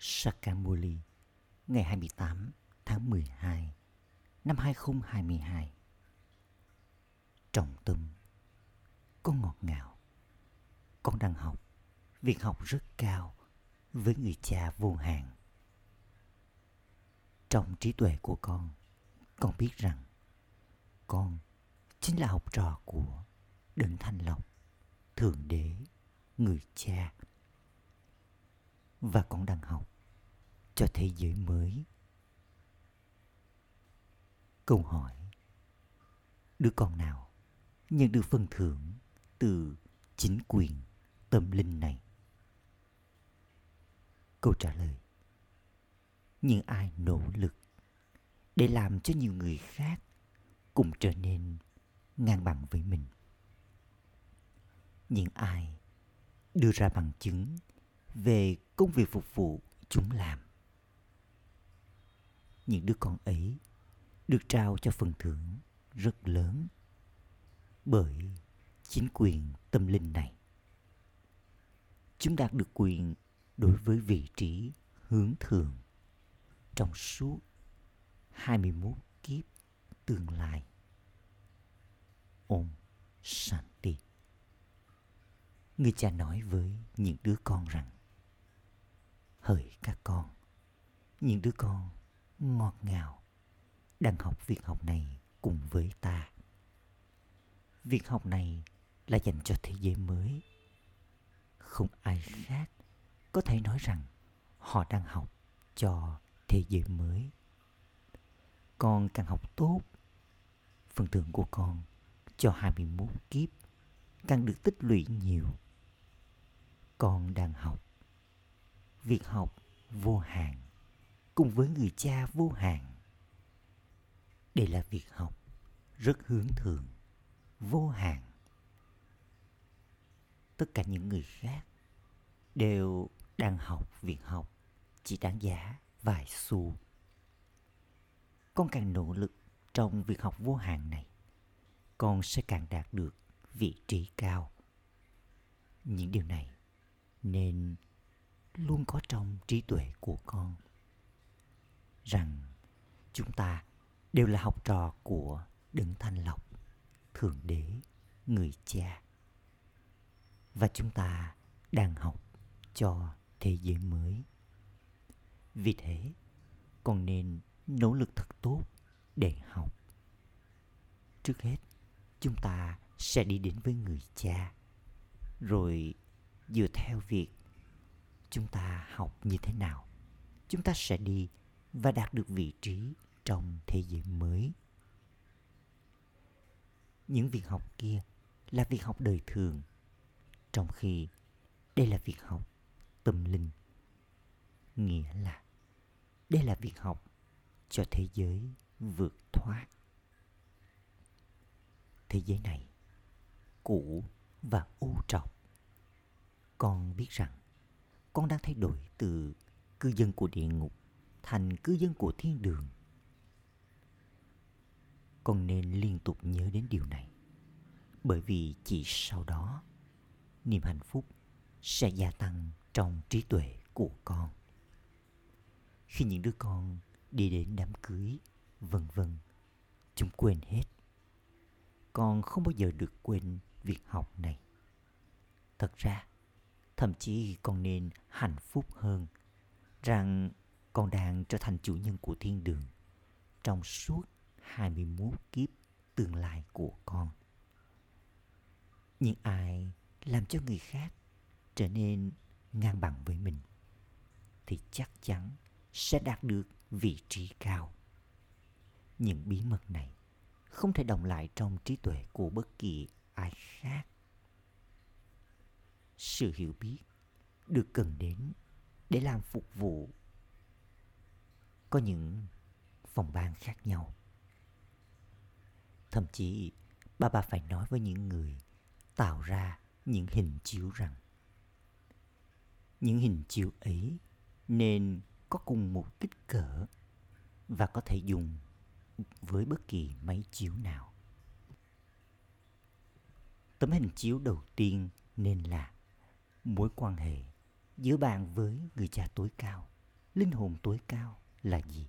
Sakamuli ngày 28 tháng 12 năm 2022. Trọng tâm, con ngọt ngào. Con đang học, việc học rất cao với người cha vô hạn. Trong trí tuệ của con biết rằng con chính là học trò của Đấng Thanh Lọc, Thượng Đế, người cha. Và con đang học cho thế giới mới. Câu hỏi: đứa con nào nhận được phần thưởng từ chính quyền tâm linh này? Câu trả lời: những ai nỗ lực để làm cho nhiều người khác cũng trở nên ngang bằng với mình. Những ai đưa ra bằng chứng về công việc phục vụ chúng làm. Những đứa con ấy được trao cho phần thưởng rất lớn bởi chính quyền tâm linh này. Chúng đạt được quyền đối với vị trí hướng thượng trong suốt 21 kiếp tương lai. Om Shanti. Người cha nói với những đứa con rằng: hỡi các con, những đứa con ngọt ngào đang học việc học này cùng với ta. Việc học này là dành cho thế giới mới. Không ai khác có thể nói rằng họ đang học cho thế giới mới. Con càng học tốt, phần thưởng của con cho 21 kiếp càng được tích lũy nhiều. Con đang học việc học vô hạn cùng với người cha vô hạn. Đây là việc học rất hướng thượng, vô hạn. Tất cả những người khác đều đang học việc học chỉ đáng giá vài xu. Con càng nỗ lực trong việc học vô hạn này, con sẽ càng đạt được vị trí cao. Những điều này nên luôn có trong trí tuệ của con, rằng chúng ta đều là học trò của Đấng Thanh Lọc, Thượng Đế, người cha. Và chúng ta đang học cho thế giới mới. Vì thế, con nên nỗ lực thật tốt để học. Trước hết, chúng ta sẽ đi đến với người cha, rồi dựa theo việc chúng ta học như thế nào, chúng ta sẽ đi và đạt được vị trí trong thế giới mới. Những việc học kia là việc học đời thường, trong khi đây là việc học tâm linh. Nghĩa là đây là việc học cho thế giới vượt thoát. Thế giới này cũ và ô trọc. Con biết rằng con đang thay đổi từ cư dân của địa ngục thành cư dân của thiên đường. Con nên liên tục nhớ đến điều này, bởi vì chỉ sau đó niềm hạnh phúc sẽ gia tăng trong trí tuệ của con. Khi những đứa con đi đến đám cưới, vân vân, chúng quên hết. Con không bao giờ được quên việc học này. Thật ra, thậm chí con nên hạnh phúc hơn rằng con đang trở thành chủ nhân của thiên đường trong suốt 21 kiếp tương lai của con. Những ai làm cho người khác trở nên ngang bằng với mình thì chắc chắn sẽ đạt được vị trí cao. Những bí mật này không thể đồng lại trong trí tuệ của bất kỳ ai khác. Sự hiểu biết được cần đến để làm phục vụ. Có những phòng ban khác nhau. Thậm chí, bà phải nói với những người tạo ra những hình chiếu rằng những hình chiếu ấy nên có cùng một kích cỡ và có thể dùng với bất kỳ máy chiếu nào. Tấm hình chiếu đầu tiên nên là mối quan hệ giữa bạn với người cha tối cao linh hồn tối cao là gì.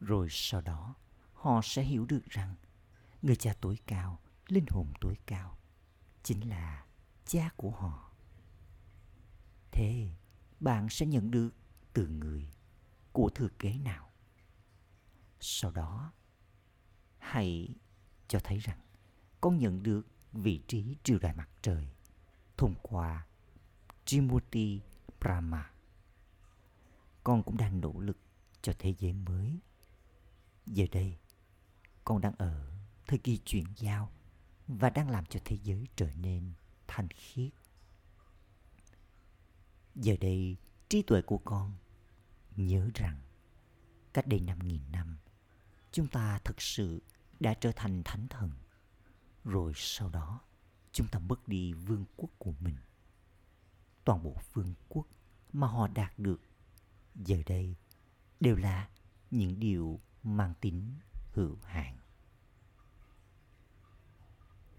Rồi sau đó họ sẽ hiểu được rằng người cha tối cao, linh hồn tối cao chính là cha của họ. Thế bạn sẽ nhận được từ người của thừa kế nào? Sau đó hãy cho thấy rằng con nhận được vị trí triều đại mặt trời thông qua Trimurti Brahma. Con cũng đang nỗ lực cho thế giới mới. Giờ đây, con đang ở thời kỳ chuyển giao và đang làm cho thế giới trở nên thanh khiết. Giờ đây, trí tuệ của con nhớ rằng cách đây 5.000 năm, chúng ta thực sự đã trở thành thánh thần. Rồi sau đó, chúng ta mất đi vương quốc của mình. Toàn bộ vương quốc mà họ đạt được giờ đây đều là những điều mang tính hữu hạn.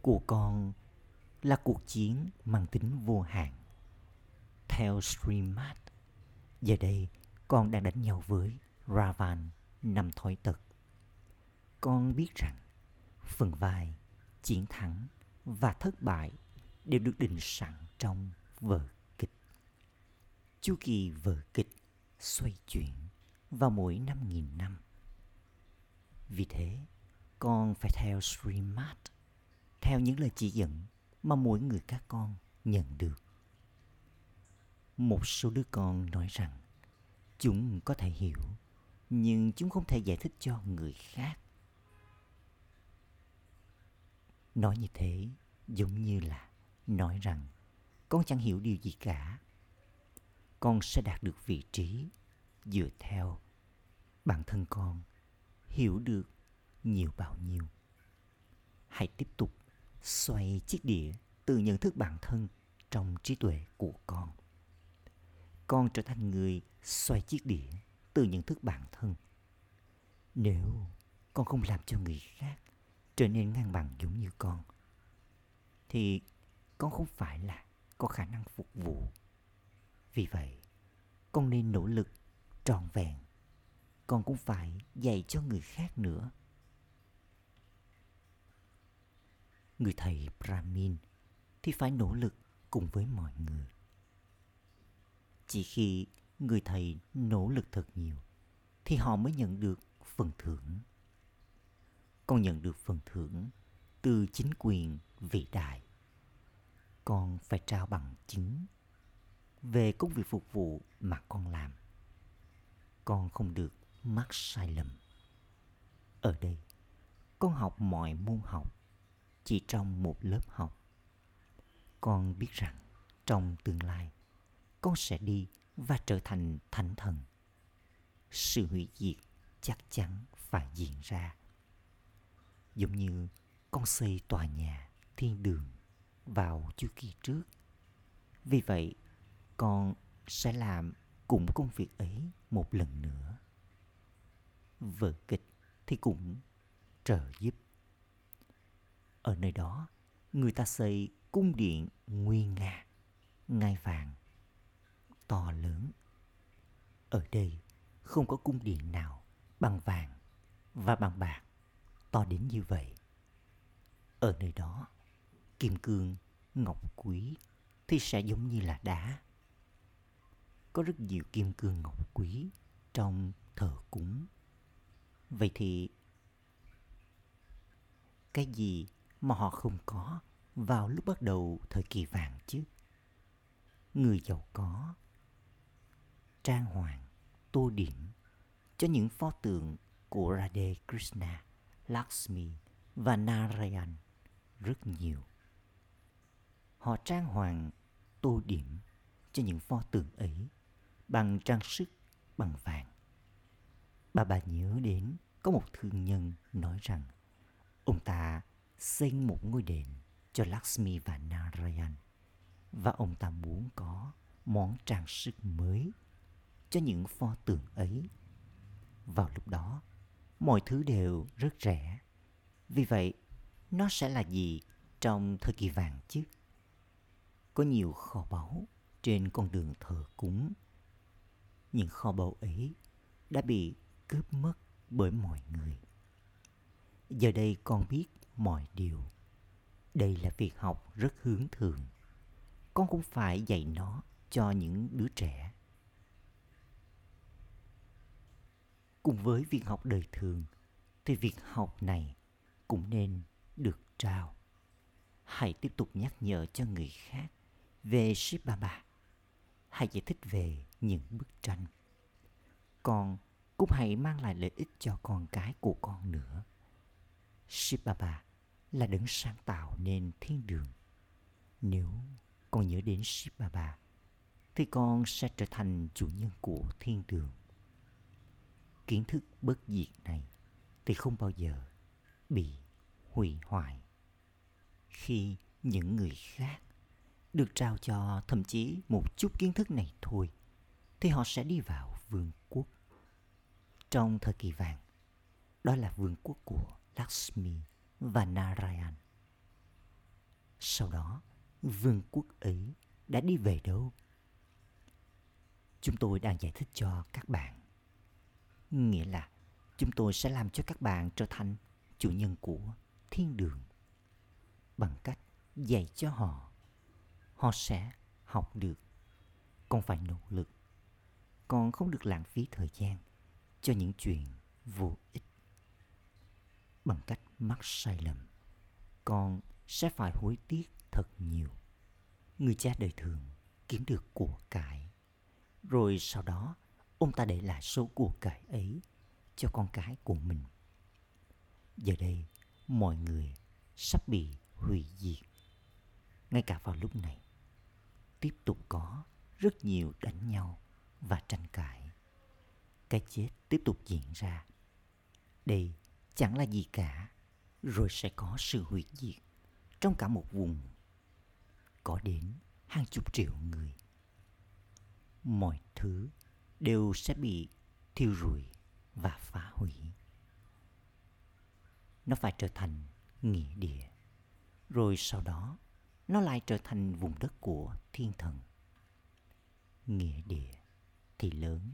Của con là cuộc chiến mang tính vô hạn. Theo Srimad, giờ đây con đang đánh nhau với Ravan 5 thói tật. Con biết rằng phần vai, chiến thắng và thất bại đều được định sẵn trong vở kịch. Chu kỳ vở kịch xoay chuyển vào mỗi 5.000 năm. Vì thế, con phải theo Srimad, theo những lời chỉ dẫn mà mỗi người các con nhận được. Một số đứa con nói rằng chúng có thể hiểu, nhưng chúng không thể giải thích cho người khác. Nói như thế giống như là nói rằng con chẳng hiểu điều gì cả. Con sẽ đạt được vị trí dựa theo bản thân con hiểu được nhiều bao nhiêu. Hãy tiếp tục xoay chiếc đĩa từ nhận thức bản thân trong trí tuệ của con. Con trở thành người xoay chiếc đĩa từ nhận thức bản thân. Nếu con không làm cho người khác trở nên ngang bằng giống như con, thì con không phải là có khả năng phục vụ. Vì vậy, con nên nỗ lực trọn vẹn. Con cũng phải dạy cho người khác nữa. Người thầy Brahmin thì phải nỗ lực cùng với mọi người. Chỉ khi người thầy nỗ lực thật nhiều thì họ mới nhận được phần thưởng. Con nhận được phần thưởng từ chính quyền vĩ đại. Con phải trao bằng chứng về công việc phục vụ mà con làm. Con không được mắc sai lầm. Ở đây, con học mọi môn học chỉ trong một lớp học. Con biết rằng trong tương lai, con sẽ đi và trở thành thánh thần. Sự hủy diệt chắc chắn phải diễn ra. Giống như con xây tòa nhà thiên đường vào chu kỳ trước. Vì vậy, con sẽ làm cũng công việc ấy một lần nữa. Vở kịch thì cũng trợ giúp. Ở nơi đó, người ta xây cung điện nguy nga, ngai vàng, to lớn. Ở đây, không có cung điện nào bằng vàng và bằng bạc to đến như vậy. Ở nơi đó, kim cương, ngọc quý thì sẽ giống như là đá. Có rất nhiều kim cương ngọc quý trong thờ cúng. Vậy thì cái gì mà họ không có vào lúc bắt đầu thời kỳ vàng chứ? Người giàu có trang hoàng, tô điểm cho những pho tượng của Radhe, Krishna, Lakshmi và Narayan rất nhiều. Họ trang hoàng, tô điểm cho những pho tượng ấy bằng trang sức bằng vàng. Bà nhớ đến có một thương nhân nói rằng ông ta xây một ngôi đền cho Lakshmi và Narayan, và ông ta muốn có món trang sức mới cho những pho tượng ấy. Vào lúc đó, mọi thứ đều rất rẻ. Vì vậy, nó sẽ là gì trong thời kỳ vàng chứ? Có nhiều kho báu trên con đường thờ cúng. những kho báu ấy đã bị cướp mất bởi mọi người. Giờ đây con biết mọi điều. Đây là việc học rất hướng thượng. Con cũng phải dạy nó cho những đứa trẻ. Cùng với việc học đời thường, thì việc học này cũng nên được trao. Hãy tiếp tục nhắc nhở cho người khác về Shiv Baba. Hãy giải thích về những bức tranh. Con cũng hãy mang lại lợi ích cho con cái của con nữa. Shiv Baba là đấng sáng tạo nên thiên đường. Nếu con nhớ đến Shiv Baba, thì con sẽ trở thành chủ nhân của thiên đường. Kiến thức bất diệt này thì không bao giờ bị hủy hoại. Khi những người khác được trao cho thậm chí một chút kiến thức này thôi, thì họ sẽ đi vào vương quốc. Trong thời kỳ vàng, đó là vương quốc của Lakshmi và Narayan. Sau đó, vương quốc ấy đã đi về đâu? Chúng tôi đang giải thích cho các bạn. Nghĩa là chúng tôi sẽ làm cho các bạn trở thành chủ nhân của thiên đường bằng cách dạy cho họ. Họ sẽ học được. Con phải nỗ lực. Con không được lãng phí thời gian cho những chuyện vô ích. Bằng cách mắc sai lầm, con sẽ phải hối tiếc thật nhiều. Người cha đời thường kiếm được của cải, rồi sau đó ông ta để lại số của cải ấy cho con cái của mình. Giờ đây, mọi người sắp bị hủy diệt. Ngay cả vào lúc này, tiếp tục có rất nhiều đánh nhau và tranh cãi. Cái chết tiếp tục diễn ra. Đây chẳng là gì cả. Rồi sẽ có sự hủy diệt trong cả một vùng. Có đến hàng chục triệu người. Mọi thứ đều sẽ bị thiêu rụi và phá hủy. Nó phải trở thành nghĩa địa. Rồi sau đó, nó lại trở thành vùng đất của thiên thần. Nghĩa địa thì lớn,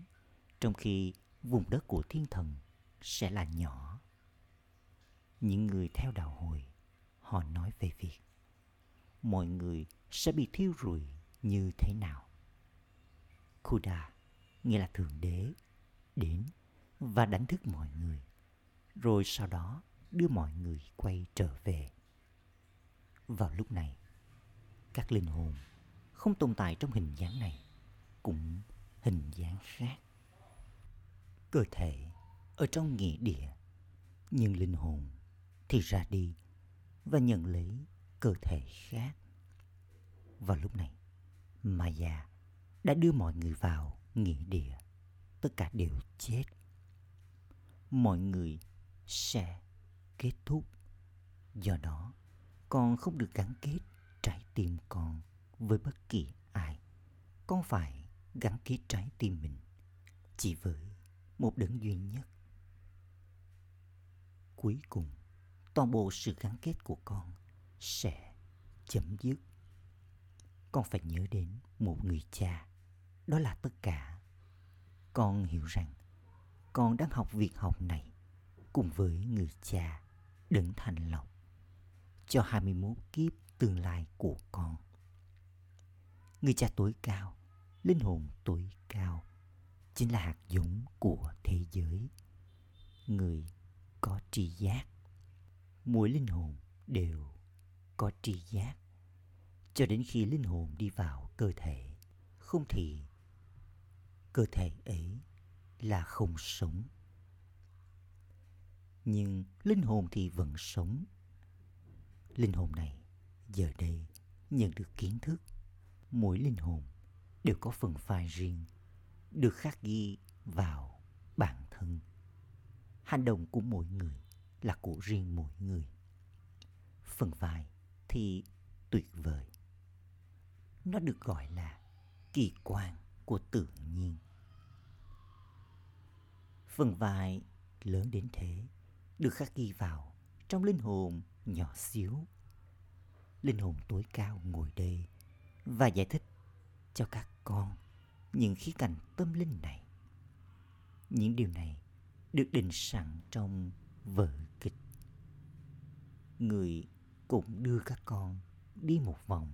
trong khi vùng đất của thiên thần sẽ là nhỏ. Những người theo đạo hồi, họ nói về việc mọi người sẽ bị thiêu rụi như thế nào. Khuda nghĩa là Thượng Đế đến và đánh thức mọi người, rồi sau đó đưa mọi người quay trở về. Vào lúc này, các linh hồn không tồn tại trong hình dáng này, cũng hình dáng khác. Cơ thể ở trong nghĩa địa, nhưng linh hồn thì ra đi và nhận lấy cơ thể khác. Vào lúc này, Maya đã đưa mọi người vào nghĩa địa. Tất cả đều chết. Mọi người sẽ kết thúc. Do đó, con không được gắn kết trái tim con với bất kỳ ai. Con phải gắn kết trái tim mình chỉ với một đấng duy nhất. Cuối cùng, toàn bộ sự gắn kết của con sẽ chấm dứt. Con phải nhớ đến một người cha. Đó là tất cả. Con hiểu rằng con đang học việc học này cùng với người cha đấng thanh lọc cho 21 kiếp tương lai của con. Người cha tối cao, linh hồn tối cao chính là hạt giống của thế giới. Người có tri giác. Mỗi linh hồn đều có tri giác. Cho đến khi linh hồn đi vào cơ thể, không thì cơ thể ấy là không sống. Nhưng linh hồn thì vẫn sống. Linh hồn này giờ đây nhận được kiến thức. Mỗi linh hồn đều có phần file riêng được khắc ghi vào bản thân. Hành động của mỗi người là của riêng mỗi người. Phần file thì tuyệt vời. Nó được gọi là kỳ quan của tự nhiên. Phần vai lớn đến thế được khắc ghi vào trong linh hồn nhỏ xíu. Linh hồn tối cao ngồi đây và giải thích cho các con những khía cạnh tâm linh này. Những điều này được định sẵn trong vở kịch. Người cũng đưa các con đi một vòng.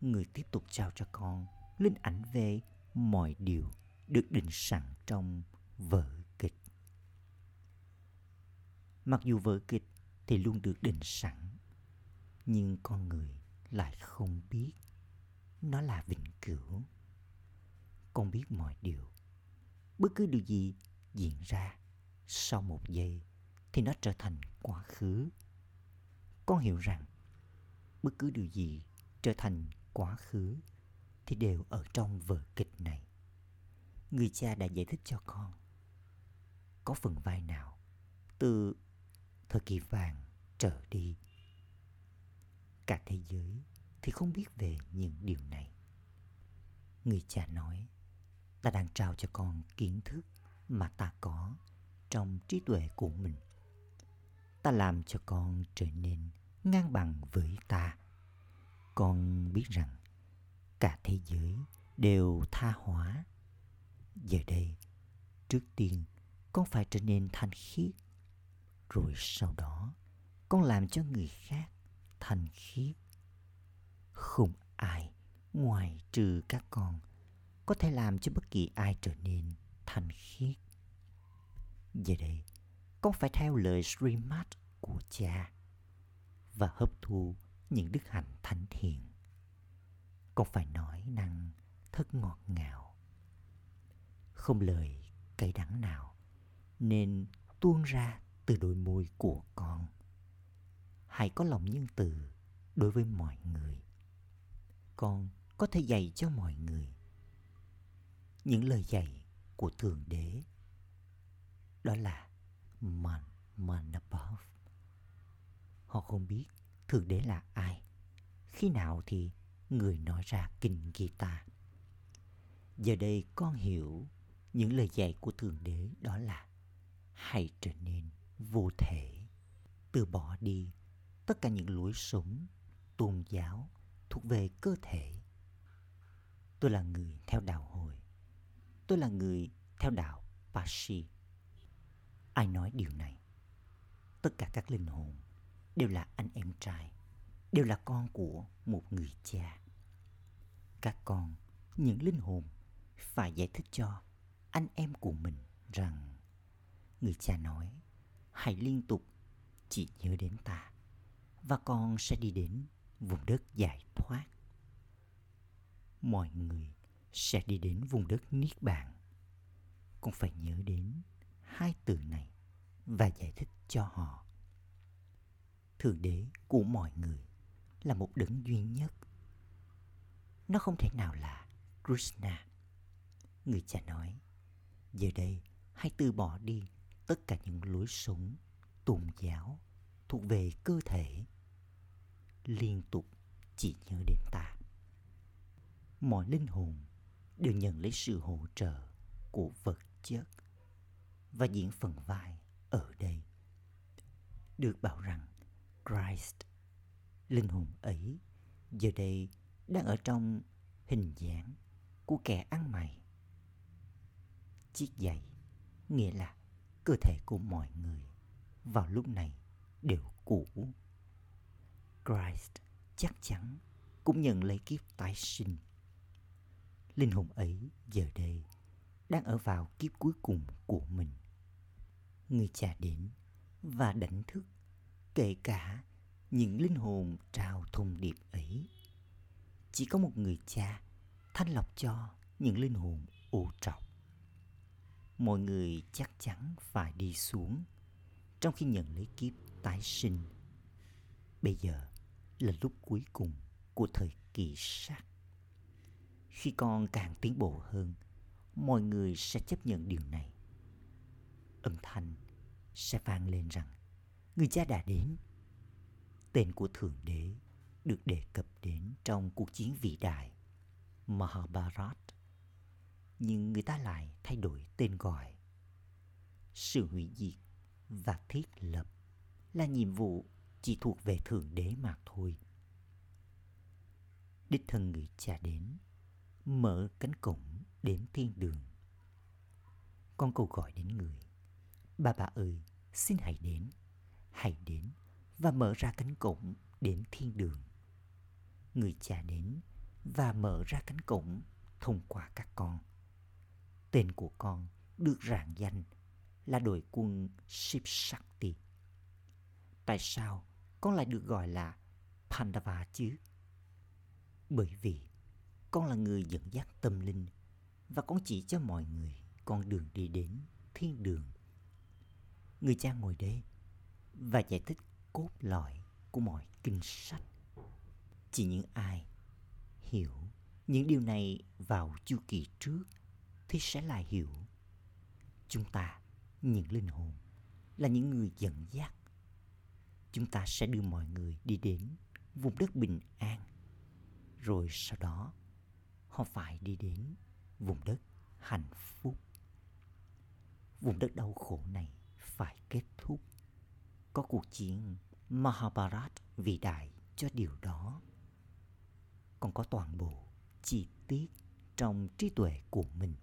Người tiếp tục trao cho con linh ảnh về mọi điều được định sẵn trong vở kịch. Mặc dù vở kịch thì luôn được định sẵn, nhưng con người lại không biết nó là vĩnh cửu. Con biết mọi điều, bất cứ điều gì diễn ra sau một giây thì nó trở thành quá khứ. Con hiểu rằng bất cứ điều gì trở thành quá khứ thì đều ở trong vở kịch này. Người cha đã giải thích cho con có phần vai nào từ thời kỳ vàng trở đi. Cả thế giới thì không biết về những điều này. Người cha nói, ta đang trao cho con kiến thức mà ta có trong trí tuệ của mình. Ta làm cho con trở nên ngang bằng với ta. Con biết rằng cả thế giới đều tha hóa. Giờ đây, trước tiên con phải trở nên thanh khiết. Rồi sau đó, con làm cho người khác thanh khiết. Không ai ngoài trừ các con có thể làm cho bất kỳ ai trở nên thanh khiết. Giờ đây, con phải theo lời Srimad của cha và hấp thu những đức hạnh thánh thiện. Con phải nói năng thật ngọt ngào, không lời cay đắng nào nên tuôn ra từ đôi môi của con. Hãy có lòng nhân từ đối với mọi người. Con có thể dạy cho mọi người những lời dạy của Thượng Đế. Đó là Man Above. Họ không biết Thượng Đế là ai. Khi nào thì người nói ra kinh Gita. Giờ đây con hiểu những lời dạy của Thượng Đế, đó là hãy trở nên vô thể. Từ bỏ đi tất cả những lối sống, tôn giáo thuộc về cơ thể. Tôi là người theo đạo Hồi. Tôi là người theo đạo Parsi. Ai nói điều này? Tất cả các linh hồn đều là anh em trai, đều là con của một người cha. Các con, những linh hồn phải giải thích cho anh em của mình rằng người cha nói hãy liên tục chỉ nhớ đến ta và con sẽ đi đến vùng đất giải thoát. Mọi người sẽ đi đến vùng đất Niết Bàn. Con phải nhớ đến hai từ này và giải thích cho họ. Thượng Đế của mọi người là một đấng duy nhất. Nó không thể nào là Krishna. Người cha nói, giờ đây hãy từ bỏ đi tất cả những lối sống, tôn giáo thuộc về cơ thể. Liên tục chỉ nhớ đến ta. Mọi linh hồn đều nhận lấy sự hỗ trợ của vật chất và diễn phần vai ở đây. Được bảo rằng Christ, linh hồn ấy, giờ đây đang ở trong hình dáng của kẻ ăn mày. Chiếc giày, nghĩa là cơ thể của mọi người vào lúc này đều cũ. Christ chắc chắn cũng nhận lấy kiếp tái sinh. Linh hồn ấy giờ đây đang ở vào kiếp cuối cùng của mình. Người cha đến và đánh thức kể cả những linh hồn trao thông điệp ấy. Chỉ có một người cha thanh lọc cho những linh hồn ô trọc. Mọi người chắc chắn phải đi xuống trong khi nhận lấy kiếp tái sinh. Bây giờ là lúc cuối cùng của thời kỳ sắc. Khi con càng tiến bộ hơn, mọi người sẽ chấp nhận điều này. Âm thanh sẽ vang lên rằng người cha đã đến. Tên của Thượng Đế được đề cập đến trong cuộc chiến vĩ đại Mahabharat, nhưng người ta lại thay đổi tên gọi. Sự hủy diệt và thiết lập là nhiệm vụ chỉ thuộc về Thượng Đế mà thôi. Đích thân người cha đến mở cánh cổng đến thiên đường. con cầu gọi đến người. Bà ơi, xin hãy đến và mở ra cánh cổng đến thiên đường. Người cha đến và mở ra cánh cổng thông qua các con. Tên của con được rạng danh là đội quân Shiv Shakti. Tại sao con lại được gọi là Pandava chứ? Bởi vì con là người dẫn dắt tâm linh và con chỉ cho mọi người con đường đi đến thiên đường. Người cha ngồi đây và giải thích cốt lõi của mọi kinh sách. Chỉ những ai hiểu những điều này vào chu kỳ trước thì sẽ lại hiểu. Chúng ta, những linh hồn, là những người dẫn dắt. Chúng ta sẽ đưa mọi người đi đến vùng đất bình an. Rồi sau đó, họ phải đi đến vùng đất hạnh phúc. Vùng đất đau khổ này phải kết thúc. Có cuộc chiến Mahabharat vĩ đại cho điều đó. Còn có toàn bộ chi tiết trong trí tuệ của mình.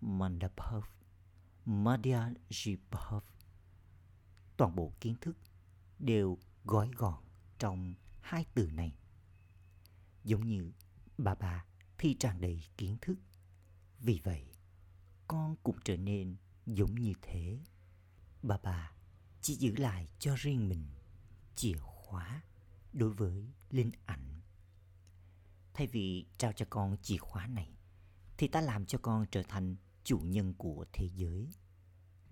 Mandabhav, Madhyajibhav. Toàn bộ kiến thức đều gói gọn trong hai từ này. Giống như bà thì tràn đầy kiến thức. Vì vậy, con cũng trở nên giống như thế. Bà chỉ giữ lại cho riêng mình chìa khóa đối với linh ảnh. Thay vì trao cho con chìa khóa này, thì ta làm cho con trở thành chủ nhân của thế giới.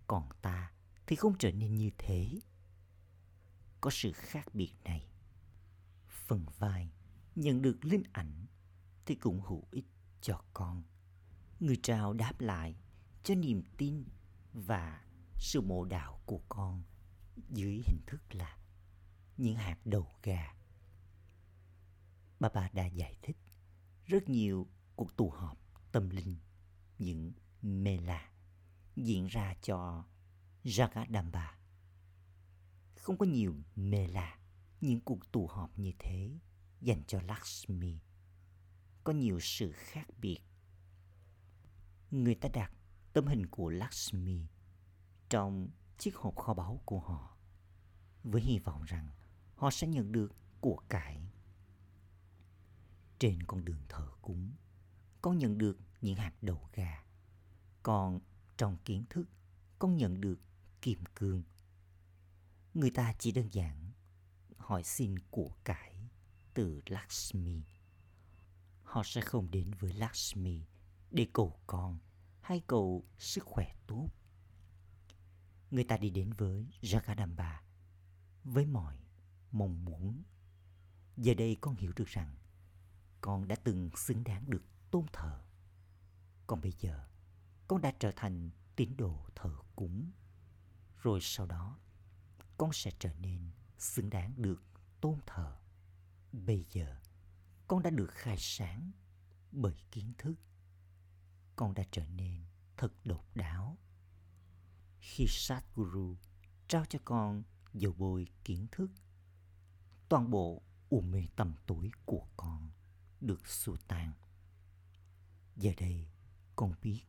Còn ta thì không trở nên như thế. Có sự khác biệt này. Phần vai nhận được linh ảnh thì cũng hữu ích cho con. Người trao đáp lại cho niềm tin và sự mộ đạo của con dưới hình thức là những hạt đầu gà. Baba đã giải thích rất nhiều cuộc tụ họp tâm linh, những mela diễn ra cho Jagadamba. Không có nhiều mela, những cuộc tụ họp như thế dành cho Lakshmi. Có nhiều sự khác biệt. Người ta đặt tấm hình của Lakshmi trong chiếc hộp kho báu của họ với hy vọng rằng họ sẽ nhận được của cải. Trên con đường thờ cúng, con nhận được những hạt đầu gà. Còn trong kiến thức, con nhận được kim cương. Người ta chỉ đơn giản hỏi xin của cải từ Lakshmi. Họ sẽ không đến với Lakshmi để cầu con hay cầu sức khỏe tốt. Người ta đi đến với Jagadamba với mọi mong muốn. Giờ đây con hiểu được rằng con đã từng xứng đáng được tôn thờ. Còn bây giờ, con đã trở thành tín đồ thờ cúng. Rồi sau đó, con sẽ trở nên xứng đáng được tôn thờ. Bây giờ, con đã được khai sáng bởi kiến thức. Con đã trở nên thật độc đáo. Khi Sadhguru trao cho con dầu bôi kiến thức, toàn bộ u mê tầm tối của con được xua tan. Giờ đây, con biết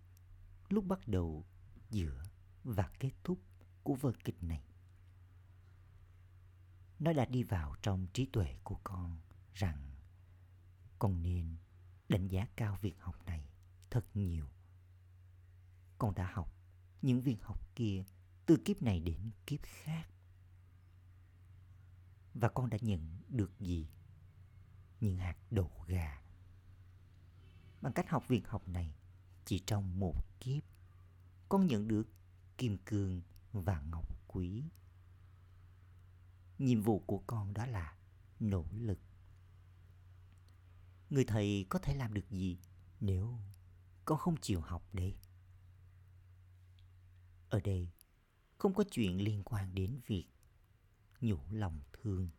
lúc bắt đầu, giữa và kết thúc của vở kịch này. Nó đã đi vào trong trí tuệ của con rằng con nên đánh giá cao việc học này thật nhiều. Con đã học những việc học kia từ kiếp này đến kiếp khác. Và con đã nhận được gì? Những hạt đậu gà. Bằng cách học việc học này, chỉ trong một kiếp, con nhận được kim cương và ngọc quý. Nhiệm vụ của con đó là nỗ lực. Người thầy có thể làm được gì nếu con không chịu học đây? Ở đây, không có chuyện liên quan đến việc nhủ lòng thương.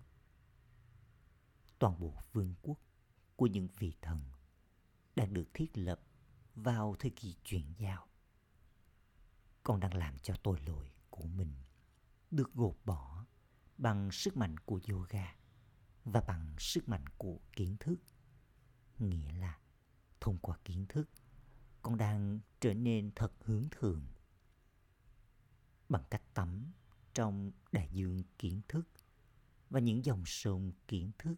Toàn bộ vương quốc của những vị thần đã được thiết lập vào thời kỳ chuyển giao. Con đang làm cho tội lỗi của mình được gột bỏ bằng sức mạnh của yoga và bằng sức mạnh của kiến thức. Nghĩa là, thông qua kiến thức, con đang trở nên thật hướng thượng. Bằng cách tắm trong đại dương kiến thức và những dòng sông kiến thức,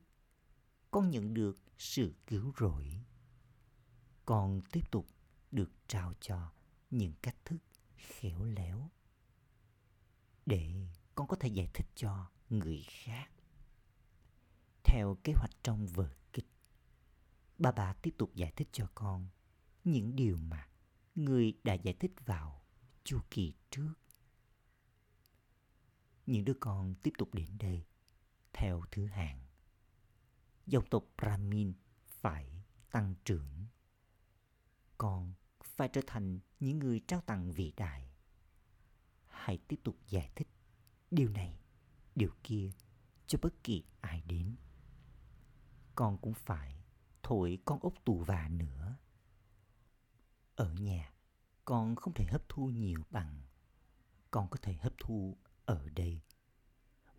con nhận được sự cứu rỗi. Con tiếp tục được trao cho những cách thức khéo léo để con có thể giải thích cho người khác. Theo kế hoạch trong vở kịch, bà tiếp tục giải thích cho con những điều mà người đã giải thích vào chu kỳ trước. Những đứa con tiếp tục đến đây theo thứ hạng. Dòng tộc Brahmin phải tăng trưởng. Con phải trở thành những người trao tặng vĩ đại. Hãy tiếp tục giải thích điều này, điều kia cho bất kỳ ai đến. Con cũng phải thổi con ốc tù và nữa. Ở nhà, con không thể hấp thu nhiều bằng con có thể hấp thu ở đây.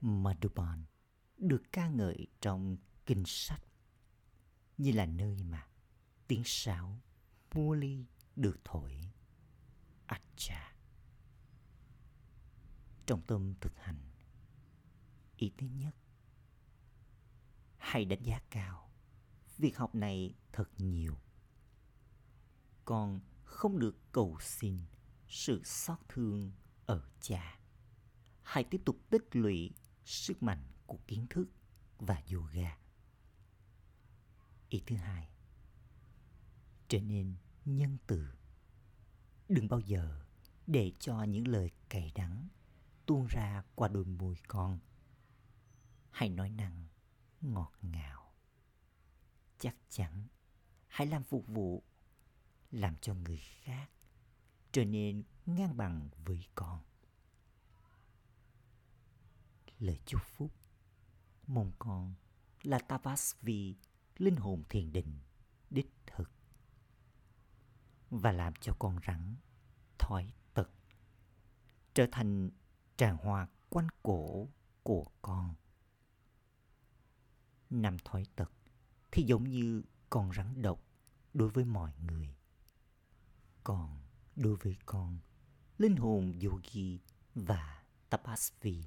Madhuban được ca ngợi trong kinh sách như là nơi mà tiếng sáo Murli được thổi. Acha. Trọng tâm thực hành. Ý thứ nhất, hãy đánh giá cao việc học này thật nhiều. Con không được cầu xin sự xót thương ở cha. Hãy tiếp tục tích lũy sức mạnh của kiến thức và yoga. Ý thứ hai, trở nên nhân từ. Đừng bao giờ để cho những lời cay đắng tuôn ra qua đôi môi con. Hãy nói năng ngọt ngào. Chắc chắn hãy làm phục vụ, làm cho người khác trở nên ngang bằng với con. Lời chúc phúc. Mong con là Tapasvi, linh hồn thiền định đích thực, và làm cho con rắn thói tật trở thành tràng hoa quanh cổ của con. 5 thói tật thì giống như con rắn độc đối với mọi người. Còn đối với con, linh hồn yogi và Tapasvi,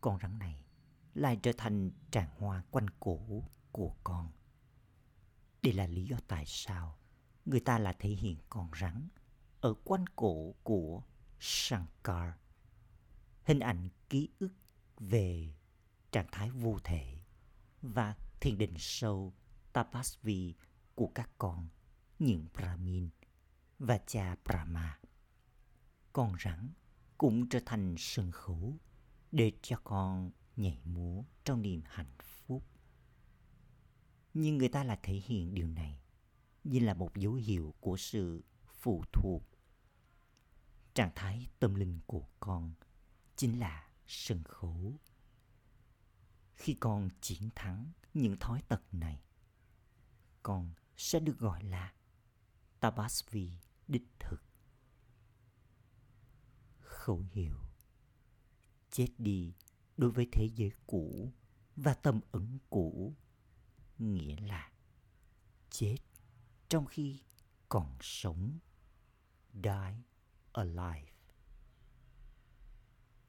con rắn này lại trở thành tràng hoa quanh cổ của con. Đây là lý do tại sao người ta lại thể hiện con rắn ở quanh cổ của Shankar, hình ảnh ký ức về trạng thái vô thể và thiền định sâu Tapasvi của các con, những Brahmin và cha Brahma. Con rắn cũng trở thành sân khấu để cho con nhảy múa trong niềm hạnh phúc. Nhưng người ta lại thể hiện điều này như là một dấu hiệu của sự phụ thuộc. Trạng thái tâm linh của con chính là sân khấu. Khi con chiến thắng những thói tật này, con sẽ được gọi là Tapasvi đích thực. Khẩu hiệu: chết đi đối với thế giới cũ và tâm ấn cũ, nghĩa là chết trong khi còn sống. Die alive.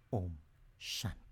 Om Shanti.